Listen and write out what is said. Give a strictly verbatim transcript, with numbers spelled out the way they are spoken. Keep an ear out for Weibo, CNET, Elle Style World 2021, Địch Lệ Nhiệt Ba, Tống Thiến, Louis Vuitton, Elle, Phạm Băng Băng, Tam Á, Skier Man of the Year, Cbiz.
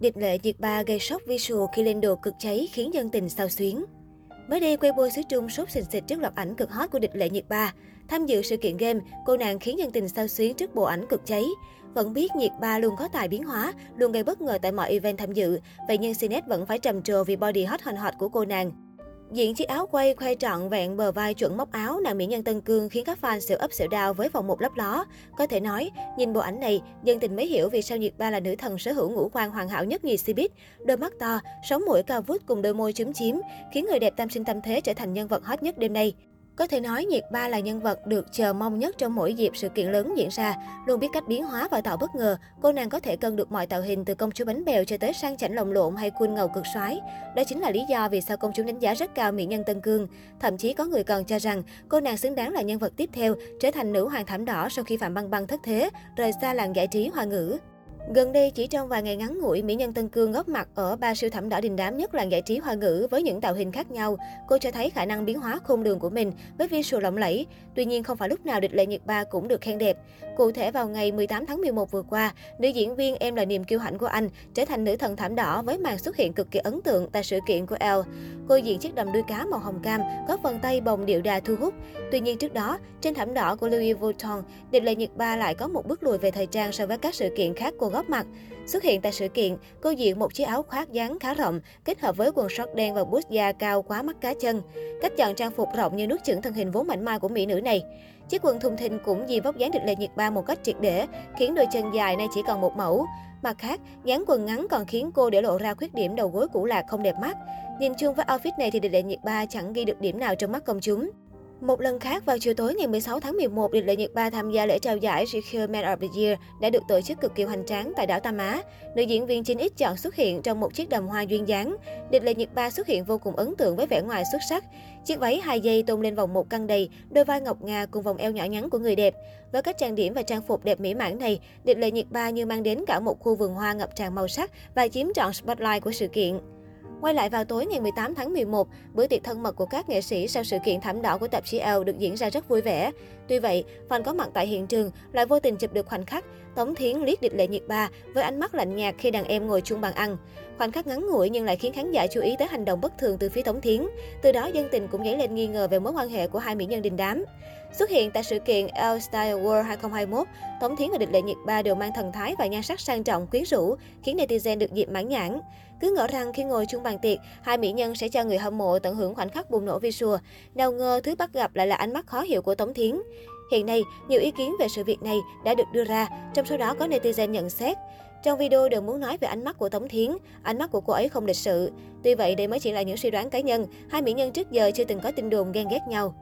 Địch Lệ Nhiệt Ba gây sốc visual khi lên đồ cực cháy khiến dân tình xao xuyến. Mới đây, Weibo xứ Trung sốt sình sịch trước loạt ảnh cực hot của Địch Lệ Nhiệt Ba. Tham dự sự kiện game, cô nàng khiến dân tình xao xuyến trước bộ ảnh cực cháy. Vẫn biết Nhiệt Ba luôn có tài biến hóa, luôn gây bất ngờ tại mọi event tham dự. Vậy nhưng xê en e tê vẫn phải trầm trồ vì body hot hòn hot của cô nàng. Diện chiếc áo quay khoe trọn vẹn bờ vai chuẩn móc áo nàng mỹ nhân Tân Cương khiến các fan xỉu up xỉu down với vòng một lấp ló. Có thể nói, nhìn bộ ảnh này, dân tình mới hiểu vì sao Nhiệt Ba là nữ thần sở hữu ngũ quan hoàn hảo nhất nhì Cbiz. Đôi mắt to, sống mũi cao vút cùng đôi môi chúm chím khiến người đẹp tam sinh tam thế trở thành nhân vật hot nhất đêm nay. Có thể nói, Nhiệt Ba là nhân vật được chờ mong nhất trong mỗi dịp sự kiện lớn diễn ra. Luôn biết cách biến hóa và tạo bất ngờ, cô nàng có thể cân được mọi tạo hình từ công chúa bánh bèo cho tới sang chảnh lồng lộn hay cool ngầu cực soái. Đó chính là lý do vì sao công chúng đánh giá rất cao mỹ nhân Tân Cương. Thậm chí có người còn cho rằng cô nàng xứng đáng là nhân vật tiếp theo, trở thành nữ hoàng thảm đỏ sau khi Phạm Băng Băng thất thế, rời xa làng giải trí hoa ngữ. Gần đây, chỉ trong vài ngày ngắn ngủi, mỹ nhân Tân Cương góp mặt ở ba siêu thảm đỏ đình đám nhất làng giải trí hoa ngữ với những tạo hình khác nhau. Cô cho thấy khả năng biến hóa khôn lường của mình với visual lộng lẫy. Tuy nhiên, không phải lúc nào Địch Lệ Nhiệt Ba cũng được khen đẹp. Cụ thể, vào ngày mười tám tháng mười một vừa qua, nữ diễn viên Em Là Niềm Kiêu Hãnh của Anh trở thành nữ thần thảm đỏ với màn xuất hiện cực kỳ ấn tượng tại sự kiện của Elle. Cô diện chiếc đầm đuôi cá màu hồng cam, có phần tay bồng điệu đà thu hút. Tuy nhiên, trước đó, trên thảm đỏ của Louis Vuitton, Địch Lệ Nhiệt Ba lại có một bước lùi về thời trang so với các sự kiện khác cô góp mặt. Xuất hiện tại sự kiện, cô diện một chiếc áo khoác dáng khá rộng, kết hợp với quần short đen và bút da cao quá mắt cá chân. Cách chọn trang phục rộng như nước chững thân hình vốn mảnh mai của mỹ nữ này. Chiếc quần thùng thình cũng diện vóc dáng Địch Lệ Nhiệt Ba một cách triệt để, khiến đôi chân dài nay chỉ còn một mẫu. Mặt khác, dáng quần ngắn còn khiến cô để lộ ra khuyết điểm đầu gối củ lạc không đẹp mắt. Nhìn chung với outfit này thì Địch Lệ Nhiệt Ba chẳng ghi được điểm nào trong mắt công chúng. Một lần khác, vào chiều tối ngày mười sáu tháng mười một, Địch Lệ Nhiệt Ba tham gia lễ trao giải Skier Man of the Year đã được tổ chức cực kỳ hoành tráng tại đảo Tam Á. Nữ diễn viên chín x chọn xuất hiện trong một chiếc đầm hoa duyên dáng. Địch Lệ Nhiệt Ba xuất hiện vô cùng ấn tượng với vẻ ngoài xuất sắc. Chiếc váy hai dây tôn lên vòng một căng đầy, đôi vai ngọc ngà cùng vòng eo nhỏ nhắn của người đẹp. Với cách trang điểm và trang phục đẹp mỹ mãn này, Địch Lệ Nhiệt Ba như mang đến cả một khu vườn hoa ngập tràn màu sắc và chiếm trọn spotlight của sự kiện. Quay lại vào tối ngày mười tám tháng mười một, bữa tiệc thân mật của các nghệ sĩ sau sự kiện thảm đỏ của tạp chí Elle được diễn ra rất vui vẻ. Tuy vậy, fan có mặt tại hiện trường lại vô tình chụp được khoảnh khắc Tống Thiến liếc Địch Lệ Nhiệt Ba với ánh mắt lạnh nhạt khi đàn em ngồi chung bàn ăn. Khoảnh khắc ngắn ngủi nhưng lại khiến khán giả chú ý tới hành động bất thường từ phía Tống Thiến. Từ đó, dân tình cũng dấy lên nghi ngờ về mối quan hệ của hai mỹ nhân đình đám. Xuất hiện tại sự kiện Elle Style World hai không hai mốt, Tống Thiến và Địch Lệ Nhiệt Ba đều mang thần thái và nhan sắc sang trọng quyến rũ, khiến netizen được dịp mãn nhãn. Cứ ngỡ rằng khi ngồi chung bàn tiệc, hai mỹ nhân sẽ cho người hâm mộ tận hưởng khoảnh khắc bùng nổ visual. Nào ngờ thứ bắt gặp lại là ánh mắt khó hiểu của Tống Thiến. Hiện nay, nhiều ý kiến về sự việc này đã được đưa ra, trong số đó có netizen nhận xét. Trong video đều muốn nói về ánh mắt của Tống Thiến, ánh mắt của cô ấy không lịch sự. Tuy vậy, đây mới chỉ là những suy đoán cá nhân, hai mỹ nhân trước giờ chưa từng có tin đồn ghen ghét nhau.